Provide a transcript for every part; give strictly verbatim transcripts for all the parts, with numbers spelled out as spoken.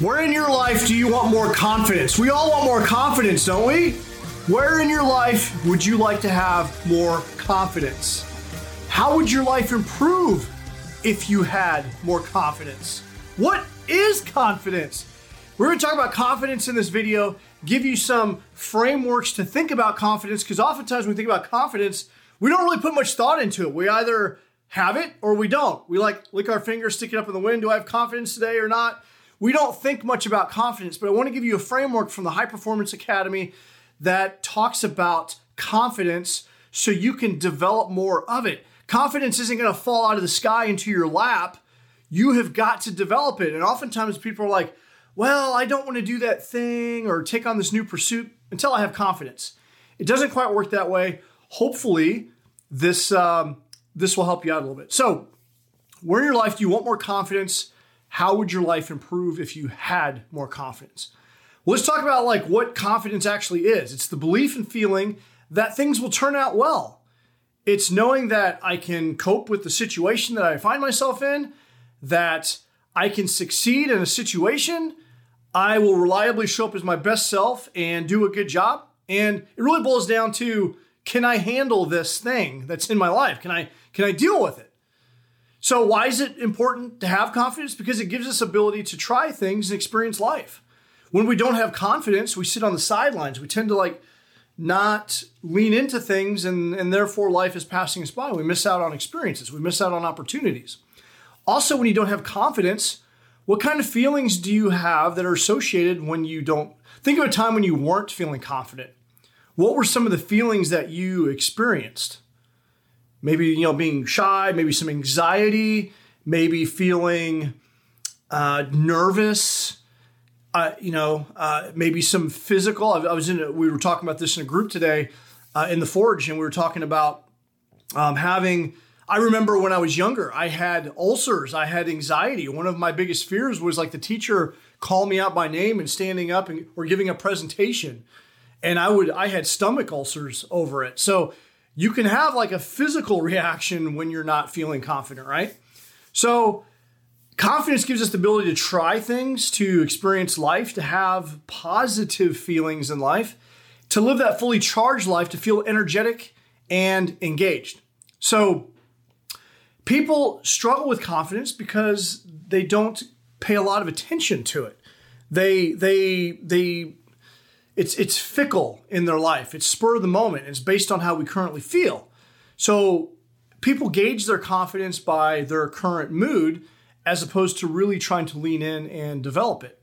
Where in your life do you want more confidence? We all want more confidence, don't we? Where in your life would you like to have more confidence? How would your life improve if you had more confidence? What is confidence? We're going to talk about confidence in this video, give you some frameworks to think about confidence, because oftentimes when we think about confidence, we don't really put much thought into it. We either have it or we don't. We like lick our fingers, stick it up in the wind. Do I have confidence today or not? We don't think much about confidence, but I want to give you a framework from the High Performance Academy that talks about confidence so you can develop more of it. Confidence isn't going to fall out of the sky into your lap. You have got to develop it. And oftentimes people are like, well, I don't want to do that thing or take on this new pursuit until I have confidence. It doesn't quite work that way. Hopefully, this, um, this will help you out a little bit. So where in your life do you want more confidence? How would your life improve if you had more confidence? Well, let's talk about like what confidence actually is. It's the belief and feeling that things will turn out well. It's knowing that I can cope with the situation that I find myself in, that I can succeed in a situation, I will reliably show up as my best self and do a good job. And it really boils down to, can I handle this thing that's in my life? Can I, can I deal with it? So why is it important to have confidence? Because it gives us ability to try things and experience life. When we don't have confidence, we sit on the sidelines. We tend to like not lean into things and, and therefore life is passing us by. We miss out on experiences. We miss out on opportunities. Also, when you don't have confidence, what kind of feelings do you have that are associated when you don't? Think of a time when you weren't feeling confident. What were some of the feelings that you experienced? Maybe, you know, being shy, maybe some anxiety, maybe feeling uh, nervous, uh, you know, uh, maybe some physical. I, I was in, a, we were talking about this in a group today uh, in The Forge, and we were talking about um, having, I remember when I was younger, I had ulcers, I had anxiety. One of my biggest fears was like the teacher called me out by name and standing up and or giving a presentation. And I would, I had stomach ulcers over it. So you can have like a physical reaction when you're not feeling confident, right? So confidence gives us the ability to try things, to experience life, to have positive feelings in life, to live that fully charged life, to feel energetic and engaged. So people struggle with confidence because they don't pay a lot of attention to it. They, they, they... It's it's fickle in their life. It's spur of the moment. It's based on how we currently feel. So people gauge their confidence by their current mood as opposed to really trying to lean in and develop it.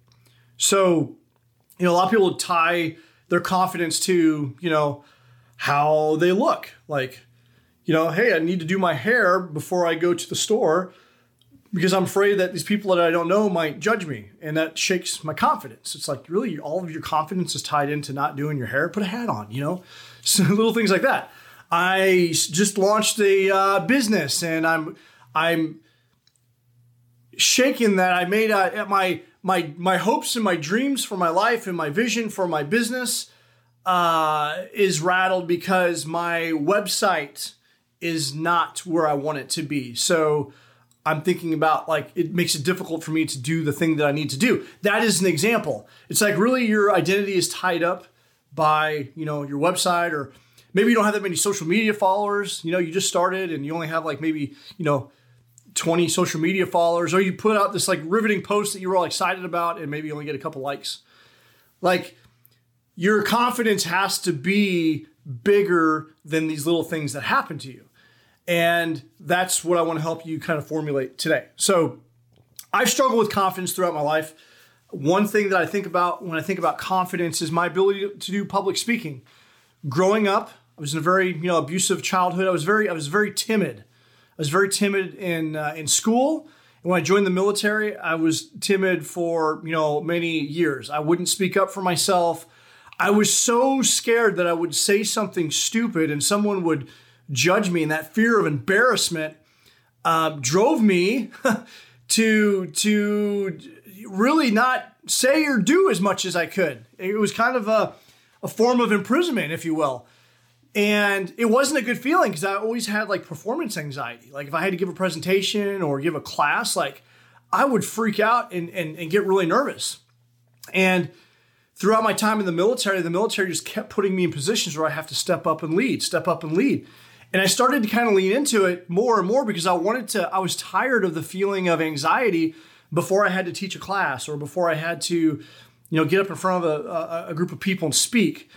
So, you know, a lot of people tie their confidence to, you know, how they look. Like, you know, hey, I need to do my hair before I go to the store because I'm afraid that these people that I don't know might judge me. And that shakes my confidence. It's like, really, all of your confidence is tied into not doing your hair. Put a hat on, you know, so little things like that. I just launched a uh, business and I'm I'm shaken that I made a, at my my my hopes and my dreams for my life and my vision for my business uh, is rattled because my website is not where I want it to be. So I'm thinking about like, it makes it difficult for me to do the thing that I need to do. That is an example. It's like really your identity is tied up by, you know, your website, or maybe you don't have that many social media followers. You know, you just started and you only have like maybe, you know, twenty social media followers, or you put out this like riveting post that you were all excited about and maybe you only get a couple likes. Like your confidence has to be bigger than these little things that happen to you. And that's what I want to help you kind of formulate today. So I've struggled with confidence throughout my life. One thing that I think about when I think about confidence is my ability to do public speaking. Growing up, I was in a very, you know, abusive childhood. I was very, I was very timid. I was very timid in uh, in school. And when I joined the military, I was timid for, you know, many years. I wouldn't speak up for myself. I was so scared that I would say something stupid and someone would judge me, and that fear of embarrassment uh, drove me to to really not say or do as much as I could. It was kind of a, a form of imprisonment, if you will. And it wasn't a good feeling because I always had like performance anxiety. Like if I had to give a presentation or give a class, like I would freak out and, and, and get really nervous. And throughout my time in the military, the military just kept putting me in positions where I have to step up and lead, step up and lead. And I started to kind of lean into it more and more because I wanted to, I was tired of the feeling of anxiety before I had to teach a class or before I had to, you know, get up in front of a, a, a group of people and speak.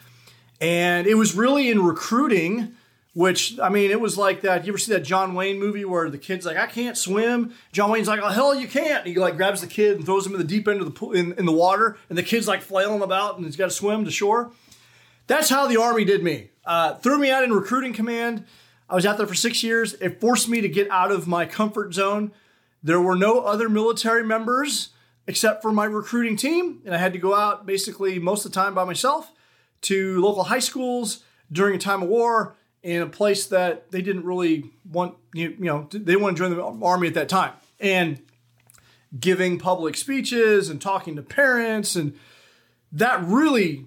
And it was really in recruiting, which, I mean, it was like that. You ever see that John Wayne movie where the kid's like, I can't swim? John Wayne's like, oh, hell, you can't. And he like grabs the kid and throws him in the deep end of the pool, in, in the water. And the kid's like flailing about and he's got to swim to shore. That's how the Army did me. Uh, threw me out in recruiting command. I was out there for six years. It forced me to get out of my comfort zone. There were no other military members except for my recruiting team. And I had to go out basically most of the time by myself to local high schools during a time of war in a place that they didn't really want, you know, they wanted to join the Army at that time. And giving public speeches and talking to parents, and that really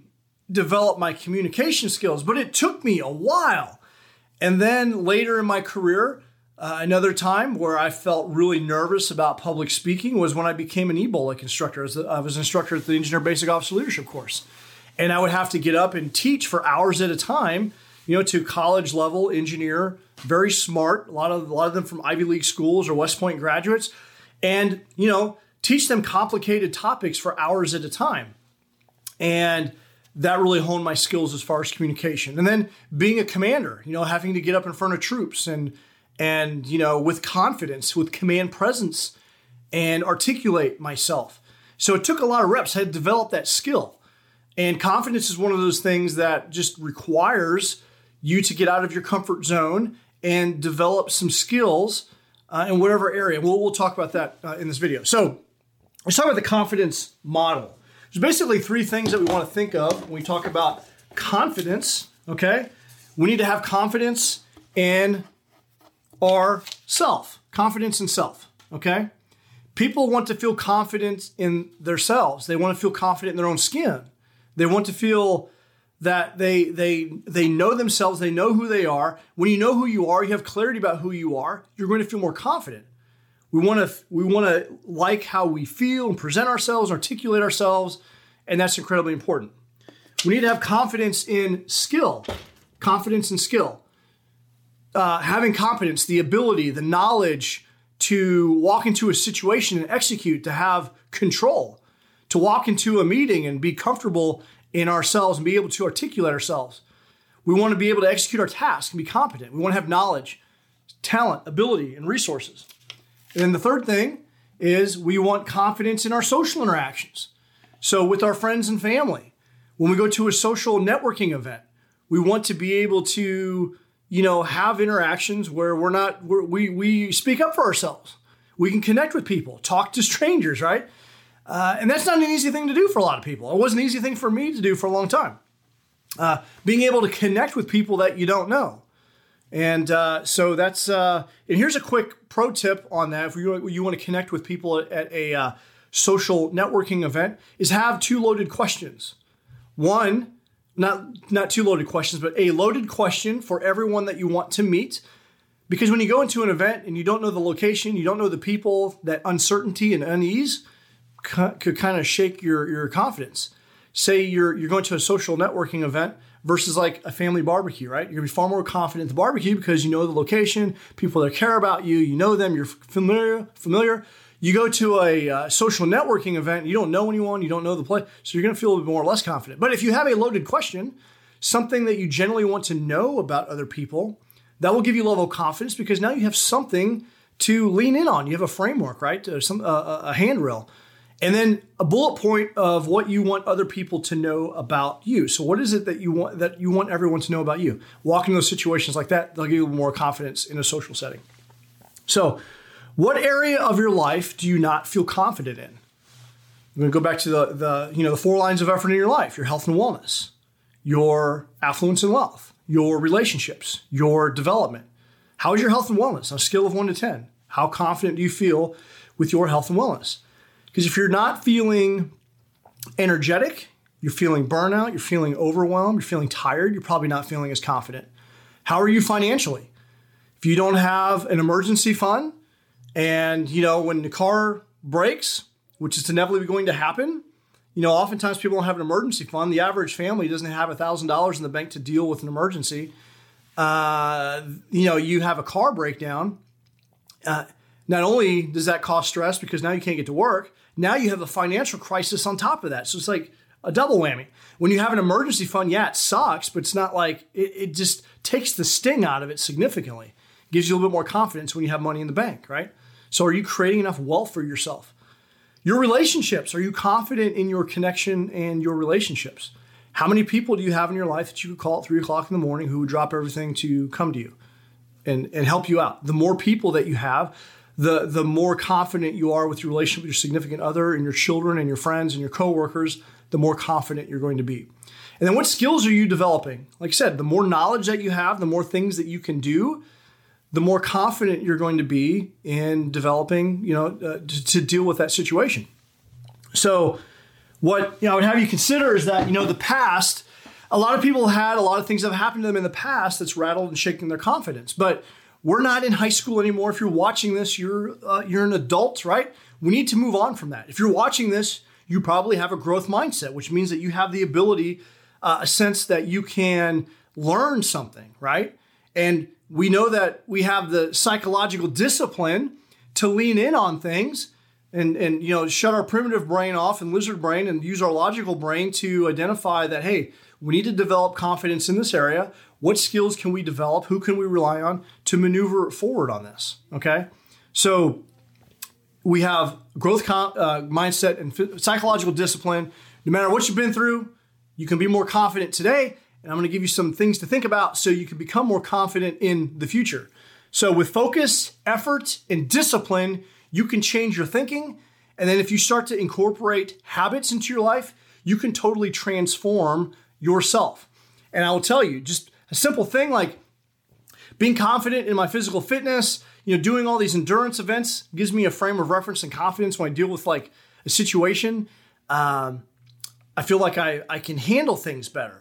developed my communication skills. But it took me a while. And then later in my career, uh, another time where I felt really nervous about public speaking was when I became an E B O L I C instructor. I was an instructor at the Engineer Basic Officer Leadership Course. And I would have to get up and teach for hours at a time, you know, to college level engineer, very smart, a lot of a lot of them from Ivy League schools or West Point graduates, and, you know, teach them complicated topics for hours at a time. And that really honed my skills as far as communication. And then being a commander, you know, having to get up in front of troops and and, you know, with confidence, with command presence and articulate myself. So it took a lot of reps. I had developed that skill. And confidence is one of those things that just requires you to get out of your comfort zone and develop some skills uh, in whatever area. We'll, we'll talk about that uh, in this video. So let's talk about the confidence model. There's basically three things that we want to think of when we talk about confidence, okay? We need to have confidence in our self, confidence in self, okay? People want to feel confident in themselves. They want to feel confident in their own skin. They want to feel that they they they know themselves, they know who they are. When you know who you are, you have clarity about who you are, you're going to feel more confident. We want to we want to like how we feel and present ourselves, articulate ourselves, and that's incredibly important. We need to have confidence in skill, confidence in skill. Uh, having competence, the ability, the knowledge to walk into a situation and execute, to have control. To walk into a meeting and be comfortable in ourselves and be able to articulate ourselves. We want to be able to execute our task and be competent. We want to have knowledge, talent, ability, and resources. And then the third thing is we want confidence in our social interactions. So with our friends and family, when we go to a social networking event, we want to be able to, you know, have interactions where we're not, we're, we, we speak up for ourselves. We can connect with people, talk to strangers, right? Uh, and that's not an easy thing to do for a lot of people. It wasn't an easy thing for me to do for a long time. Uh, being able to connect with people that you don't know. And uh, so that's, uh, and here's a quick pro tip on that. If you, you want to connect with people at, at a uh, social networking event, is have two loaded questions. One, not, not two loaded questions, but a loaded question for everyone that you want to meet. Because when you go into an event and you don't know the location, you don't know the people, that uncertainty and unease could kind of shake your, your confidence. Say you're you're going to a social networking event versus like a family barbecue, right? You're going to be far more confident at the barbecue because you know the location, people that care about you, you know them, you're familiar. familiar. You go to a uh, social networking event, you don't know anyone, you don't know the place, so you're going to feel a bit more or less confident. But if you have a loaded question, something that you generally want to know about other people, that will give you a level of confidence because now you have something to lean in on. You have a framework, right? Some, uh, a handrail. And then a bullet point of what you want other people to know about you. So what is it that you want that you want everyone to know about you? Walk into those situations like that, they'll give you more confidence in a social setting. So what area of your life do you not feel confident in? I'm going to go back to the, the, you know, the four lines of effort in your life: your health and wellness, your affluence and wealth, your relationships, your development. How is your health and wellness on a scale of one to ten? How confident do you feel with your health and wellness? Because if you're not feeling energetic, you're feeling burnout, you're feeling overwhelmed, you're feeling tired, you're probably not feeling as confident. How are you financially? If you don't have an emergency fund and, you know, when the car breaks, which is inevitably going to happen, you know, oftentimes people don't have an emergency fund. The average family doesn't have one thousand dollars in the bank to deal with an emergency. Uh, you know, you have a car breakdown. Uh, not only does that cause stress because now you can't get to work, now you have a financial crisis on top of that. So it's like a double whammy. When you have an emergency fund, yeah, it sucks, but it's not like it, it just takes the sting out of it significantly. It gives you a little bit more confidence when you have money in the bank, right? So are you creating enough wealth for yourself? Your relationships, are you confident in your connection and your relationships? How many people do you have in your life that you could call at three o'clock in the morning who would drop everything to come to you and, and help you out? The more people that you have, the, the more confident you are with your relationship with your significant other and your children and your friends and your coworkers, the more confident you're going to be. And then what skills are you developing? Like I said, the more knowledge that you have, the more things that you can do, the more confident you're going to be in developing, you know, uh, to, to deal with that situation. So what, you know, I would have you consider is that, you know, the past, a lot of people had a lot of things that have happened to them in the past that's rattled and shaken their confidence. But we're not in high school anymore. If you're watching this, you're uh, you're an adult, right? We need to move on from that. If you're watching this, you probably have a growth mindset, which means that you have the ability, uh, a sense that you can learn something, right? And we know that we have the psychological discipline to lean in on things and, and you know, shut our primitive brain off and lizard brain and use our logical brain to identify that, hey, we need to develop confidence in this area. What skills can we develop? Who can we rely on to maneuver forward on this? Okay, so we have growth com- uh, mindset and f- psychological discipline. No matter what you've been through, you can be more confident today. And I'm going to give you some things to think about so you can become more confident in the future. So with focus, effort, and discipline, you can change your thinking. And then if you start to incorporate habits into your life, you can totally transform yourself. And I will tell you, just a simple thing like being confident in my physical fitness, you know, doing all these endurance events gives me a frame of reference and confidence when I deal with like a situation. Um, I feel like I, I can handle things better.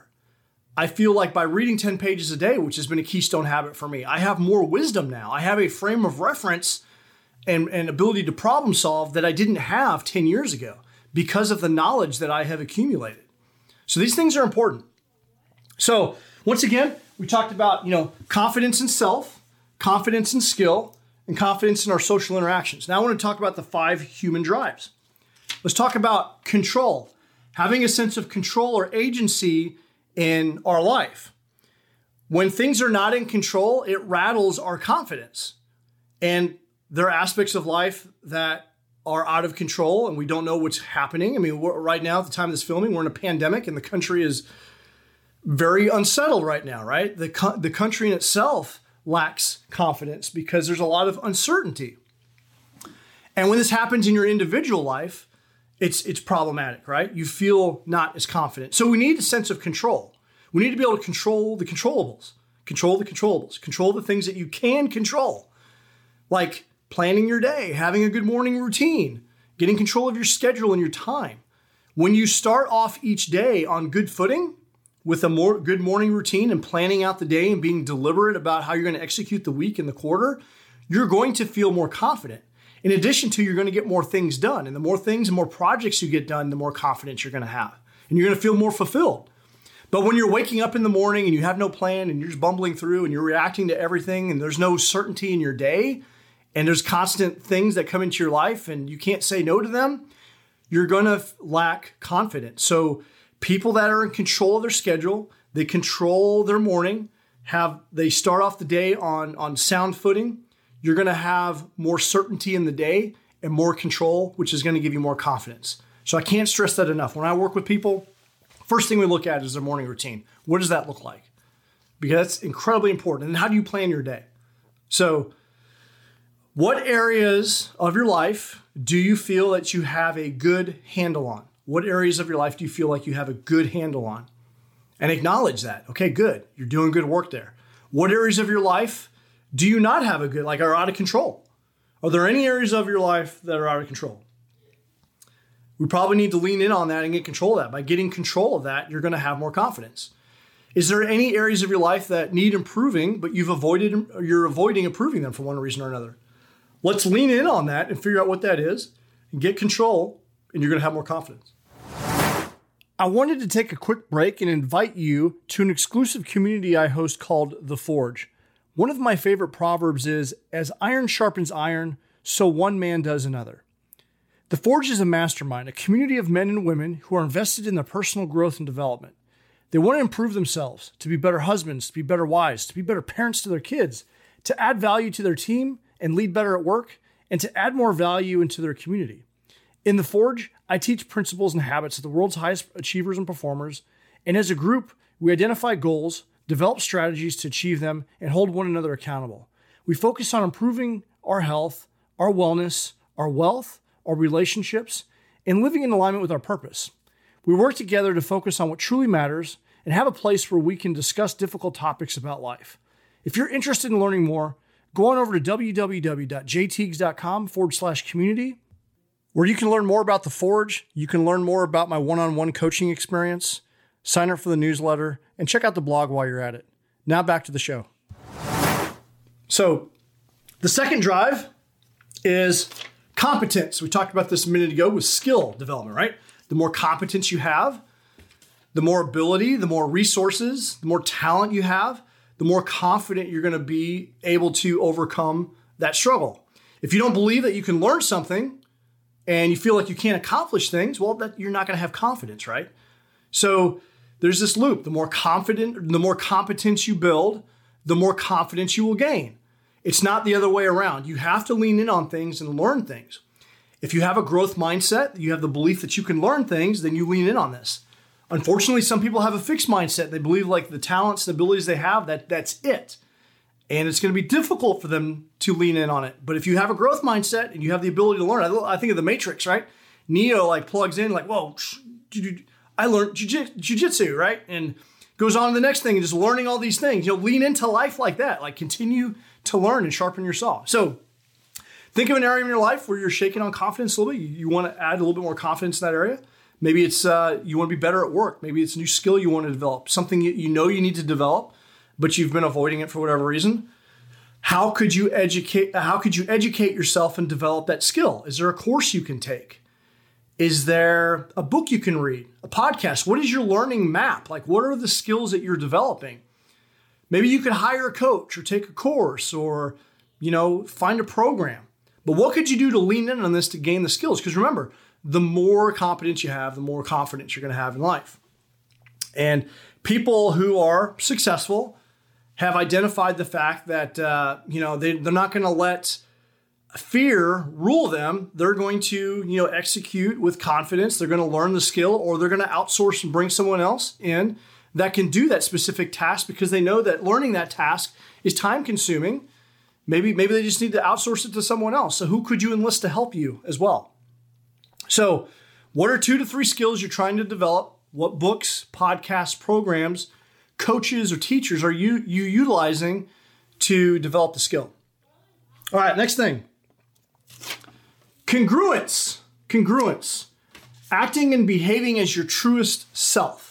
I feel like by reading ten pages a day, which has been a keystone habit for me, I have more wisdom now. I have a frame of reference and, and ability to problem solve that I didn't have ten years ago because of the knowledge that I have accumulated. So these things are important. So once again, we talked about, you know, confidence in self, confidence in skill, and confidence in our social interactions. Now I want to talk about the five human drives. Let's talk about control, having a sense of control or agency in our life. When things are not in control, it rattles our confidence. And there are aspects of life that are out of control and we don't know what's happening. I mean, we're, right now, at the time of this filming, we're in a pandemic and the country is very unsettled right now, right? The, co- the country in itself lacks confidence because there's a lot of uncertainty. And when this happens in your individual life, It's it's problematic, right? You feel not as confident. So we need a sense of control. We need to be able to control the controllables, control the controllables, control the things that you can control, like planning your day, having a good morning routine, getting control of your schedule and your time. When you start off each day on good footing with a more good morning routine and planning out the day and being deliberate about how you're going to execute the week and the quarter, you're going to feel more confident. In addition to, you're going to get more things done. And the more things and more projects you get done, the more confidence you're going to have. And you're going to feel more fulfilled. But when you're waking up in the morning and you have no plan and you're just bumbling through and you're reacting to everything and there's no certainty in your day and there's constant things that come into your life and you can't say no to them, you're going to lack confidence. So people that are in control of their schedule, they control their morning, have they start off the day on, on sound footing. You're going to have more certainty in the day and more control, which is going to give you more confidence. So I can't stress that enough. When I work with people, first thing we look at is their morning routine. What does that look like? Because that's incredibly important. And how do you plan your day? So what areas of your life do you feel that you have a good handle on? What areas of your life do you feel like you have a good handle on? And acknowledge that. Okay, good. You're doing good work there. What areas of your life do you not have a good, like are out of control? Are there any areas of your life that are out of control? We probably need to lean in on that and get control of that. By getting control of that, you're going to have more confidence. Is there any areas of your life that need improving, but you've avoided, you're avoiding improving them for one reason or another? Let's lean in on that and figure out what that is and get control, and you're going to have more confidence. I wanted to take a quick break and invite you to an exclusive community I host called The Forge. One of my favorite proverbs is, as iron sharpens iron, so one man does another. The Forge is a mastermind, a community of men and women who are invested in their personal growth and development. They want to improve themselves, to be better husbands, to be better wives, to be better parents to their kids, to add value to their team and lead better at work, and to add more value into their community. In The Forge, I teach principles and habits of the world's highest achievers and performers, and as a group, we identify goals, develop strategies to achieve them, and hold one another accountable. We focus on improving our health, our wellness, our wealth, our relationships, and living in alignment with our purpose. We work together to focus on what truly matters and have a place where we can discuss difficult topics about life. If you're interested in learning more, go on over to www.jteegs.com forward slash community, where you can learn more about The Forge. You can learn more about my one-on-one coaching experience, sign up for the newsletter, and check out the blog while you're at it. Now back to the show. So the second drive is competence. We talked about this a minute ago with skill development, right? The more competence you have, the more ability, the more resources, the more talent you have, the more confident you're going to be able to overcome that struggle. If you don't believe that you can learn something and you feel like you can't accomplish things, well, that, you're not going to have confidence, right? So there's this loop. The more confident, the more competence you build, the more confidence you will gain. It's not the other way around. You have to lean in on things and learn things. If you have a growth mindset, you have the belief that you can learn things, then you lean in on this. Unfortunately, some people have a fixed mindset. They believe like the talents and abilities they have, that that's it. And it's going to be difficult for them to lean in on it. But if you have a growth mindset and you have the ability to learn, I, I think of the Matrix, right? Neo like plugs in like, whoa, I learned jujitsu, right? And goes on to the next thing and just learning all these things. You know, lean into life like that. Like continue to learn and sharpen your saw. So think of an area in your life where you're shaking on confidence a little bit. You, you want to add a little bit more confidence in that area. Maybe it's uh, you want to be better at work. Maybe it's a new skill you want to develop, something you, you know you need to develop, but you've been avoiding it for whatever reason. How could you educate? How could you educate yourself and develop that skill? Is there a course you can take? Is there a book you can read? A podcast? What is your learning map? Like, what are the skills that you're developing? Maybe you could hire a coach or take a course or, you know, find a program. But what could you do to lean in on this to gain the skills? Because remember, the more competence you have, the more confidence you're going to have in life. And people who are successful have identified the fact that, uh, you know, they, they're not going to let fear rule them. They're going to, you know, execute with confidence. They're going to learn the skill, or they're going to outsource and bring someone else in that can do that specific task because they know that learning that task is time consuming. Maybe, maybe they just need to outsource it to someone else. So who could you enlist to help you as well? So what are two to three skills you're trying to develop? What books, podcasts, programs, coaches, or teachers are you, you utilizing to develop the skill? All right, next thing. Congruence. Congruence. Acting and behaving as your truest self.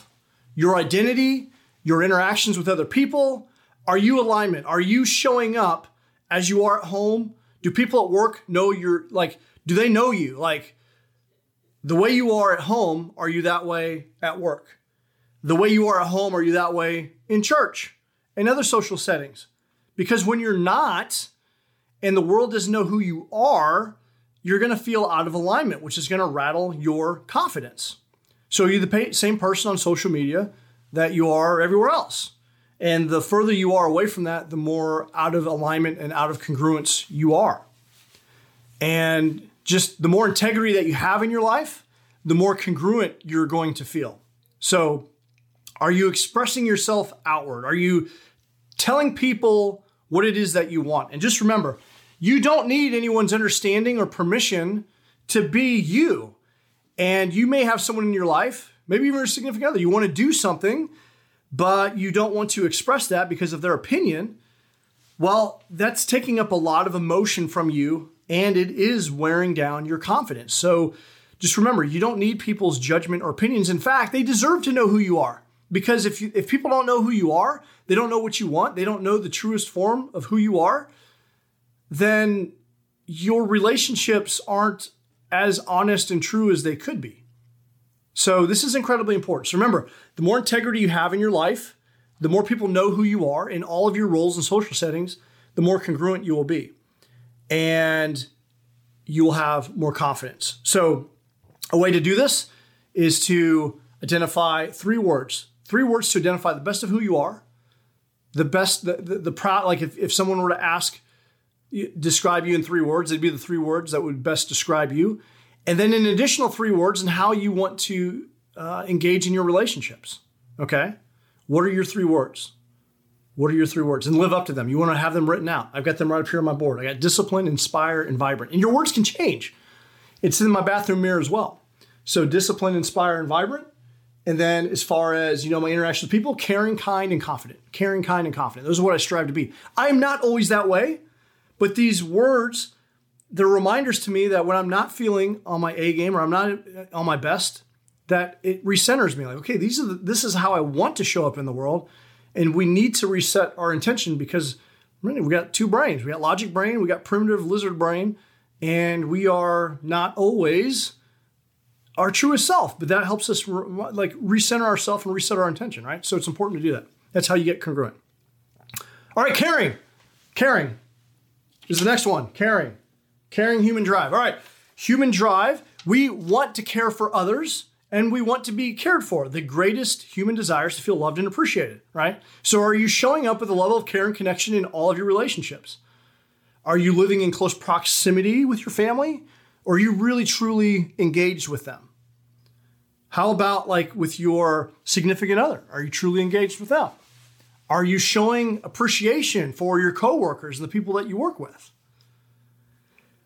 Your identity, your interactions with other people. Are you alignment? Are you showing up as you are at home? Do people at work know you're, like, do they know you? Like, the way you are at home, are you that way at work? The way you are at home, are you that way in church and other social settings? Because when you're not, and the world doesn't know who you are, you're going to feel out of alignment, which is going to rattle your confidence. So you're the same person on social media that you are everywhere else. And the further you are away from that, the more out of alignment and out of congruence you are. And just the more integrity that you have in your life, the more congruent you're going to feel. So are you expressing yourself outward? Are you telling people what it is that you want? And just remember, you don't need anyone's understanding or permission to be you. And you may have someone in your life, maybe even a significant other, you want to do something, but you don't want to express that because of their opinion. Well, that's taking up a lot of emotion from you, and it is wearing down your confidence. So just remember, you don't need people's judgment or opinions. In fact, they deserve to know who you are, because if you, if people don't know who you are, they don't know what you want, they don't know the truest form of who you are, then your relationships aren't as honest and true as they could be. So this is incredibly important. So remember, the more integrity you have in your life, the more people know who you are in all of your roles and social settings, the more congruent you will be. And you will have more confidence. So a way to do this is to identify three words. Three words to identify the best of who you are, the best, the, the, the proud, like if, if someone were to ask, describe you in three words, it'd be the three words that would best describe you. And then an additional three words and how you want to uh, engage in your relationships, okay? What are your three words? What are your three words? And live up to them. You want to have them written out. I've got them right up here on my board. I got discipline, inspire, and vibrant. And your words can change. It's in my bathroom mirror as well. So discipline, inspire, and vibrant. And then as far as, you know, my interaction with people, caring, kind, and confident. Caring, kind, and confident. Those are what I strive to be. I am not always that way, but these words, they're reminders to me that when I'm not feeling on my A game or I'm not on my best, that it recenters me. Like, okay, these are the, this is how I want to show up in the world. And we need to reset our intention, because really we got two brains. We got logic brain, we got primitive lizard brain, and we are not always our truest self. But that helps us re- like recenter ourselves and reset our intention, right? So it's important to do that. That's how you get congruent. All right, caring. Caring is the next one. Caring. Caring human drive. All right, human drive. We want to care for others and we want to be cared for. The greatest human desire is to feel loved and appreciated, right? So are you showing up with a level of care and connection in all of your relationships? Are you living in close proximity with your family? Or are you really truly engaged with them? How about like with your significant other? Are you truly engaged with them? Are you showing appreciation for your coworkers and the people that you work with?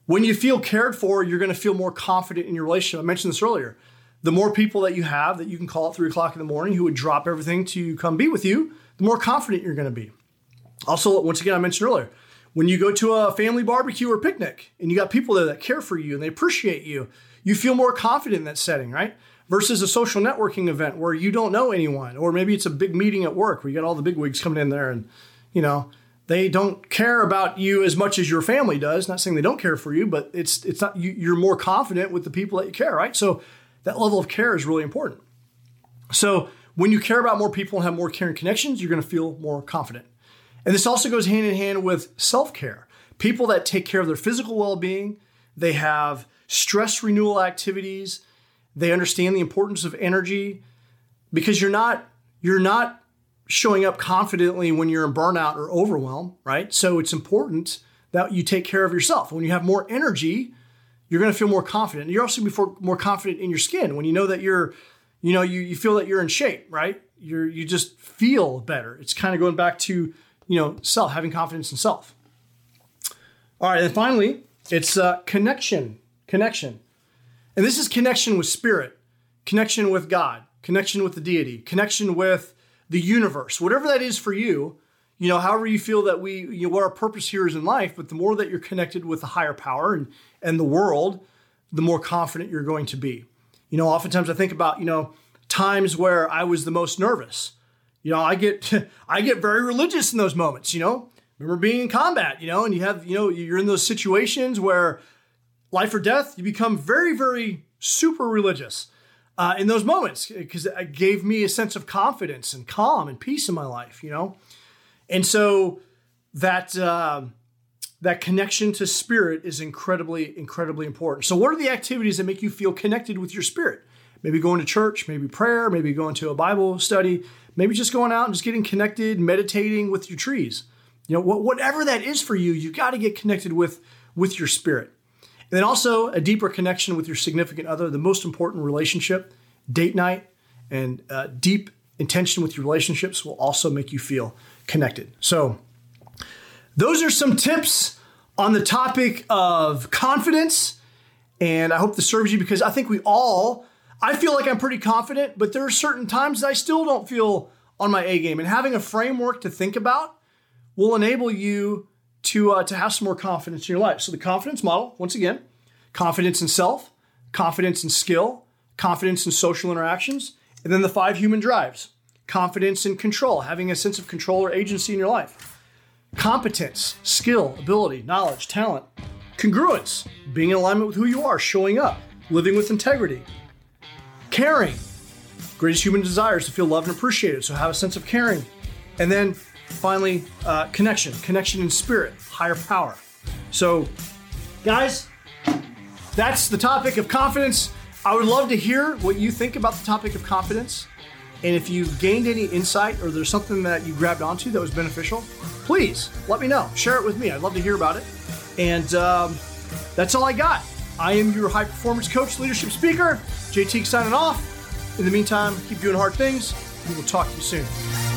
When you feel cared for, you're going to feel more confident in your relationship. I mentioned this earlier. The more people that you have that you can call at three o'clock in the morning who would drop everything to come be with you, the more confident you're going to be. Also, once again, I mentioned earlier, when you go to a family barbecue or picnic and you got people there that care for you and they appreciate you, you feel more confident in that setting, right? Versus a social networking event where you don't know anyone, or maybe it's a big meeting at work where you got all the bigwigs coming in there and, you know, they don't care about you as much as your family does. Not saying they don't care for you, but it's it's not, you, you're more confident with the people that you care, right? So that level of care is really important. So when you care about more people and have more caring connections, you're going to feel more confident. And this also goes hand in hand with self-care. People that take care of their physical well-being, they have stress renewal activities, they understand the importance of energy, because you're not you're not showing up confidently when you're in burnout or overwhelm, right? So it's important that you take care of yourself. When you have more energy, you're going to feel more confident. You're also going to be more confident in your skin when you know that you're, you know, you, you feel that you're in shape, right? You're, you just feel better. It's kind of going back to, you know, self, having confidence in self. All right. And finally, it's uh, connection, connection. And this is connection with spirit, connection with God, connection with the deity, connection with the universe, whatever that is for you, you know, however you feel that we, you know, what our purpose here is in life, but the more that you're connected with the higher power and, and the world, the more confident you're going to be. You know, oftentimes I think about, you know, times where I was the most nervous. You know, I get, I get very religious in those moments, you know, remember being in combat, you know, and you have, you know, you're in those situations where life or death, you become very, very super religious. Uh, in those moments, because it gave me a sense of confidence and calm and peace in my life, you know? And so that uh, that connection to spirit is incredibly, incredibly important. So what are the activities that make you feel connected with your spirit? Maybe going to church, maybe prayer, maybe going to a Bible study, maybe just going out and just getting connected, meditating with your trees. You know, wh- whatever that is for you, you got to get connected with, with your spirit. And then also a deeper connection with your significant other, the most important relationship, date night, and uh, deep intention with your relationships will also make you feel connected. So those are some tips on the topic of confidence. And I hope this serves you, because I think we all, I feel like I'm pretty confident, but there are certain times that I still don't feel on my A game. And having a framework to think about will enable you to uh, to have some more confidence in your life. So the confidence model, once again, confidence in self, confidence in skill, confidence in social interactions, and then the five human drives. Confidence in control, having a sense of control or agency in your life. Competence, skill, ability, knowledge, talent. Congruence, being in alignment with who you are, showing up, living with integrity. Caring, greatest human desire is to feel loved and appreciated, so have a sense of caring. And then finally, uh, connection, connection in spirit, higher power. So guys, that's the topic of confidence. I would love to hear what you think about the topic of confidence. And if you've gained any insight or there's something that you grabbed onto that was beneficial, please let me know. Share it with me. I'd love to hear about it. And um, that's all I got. I am your high performance coach, leadership speaker, Jay Teagues, signing off. In the meantime, keep doing hard things. We will talk to you soon.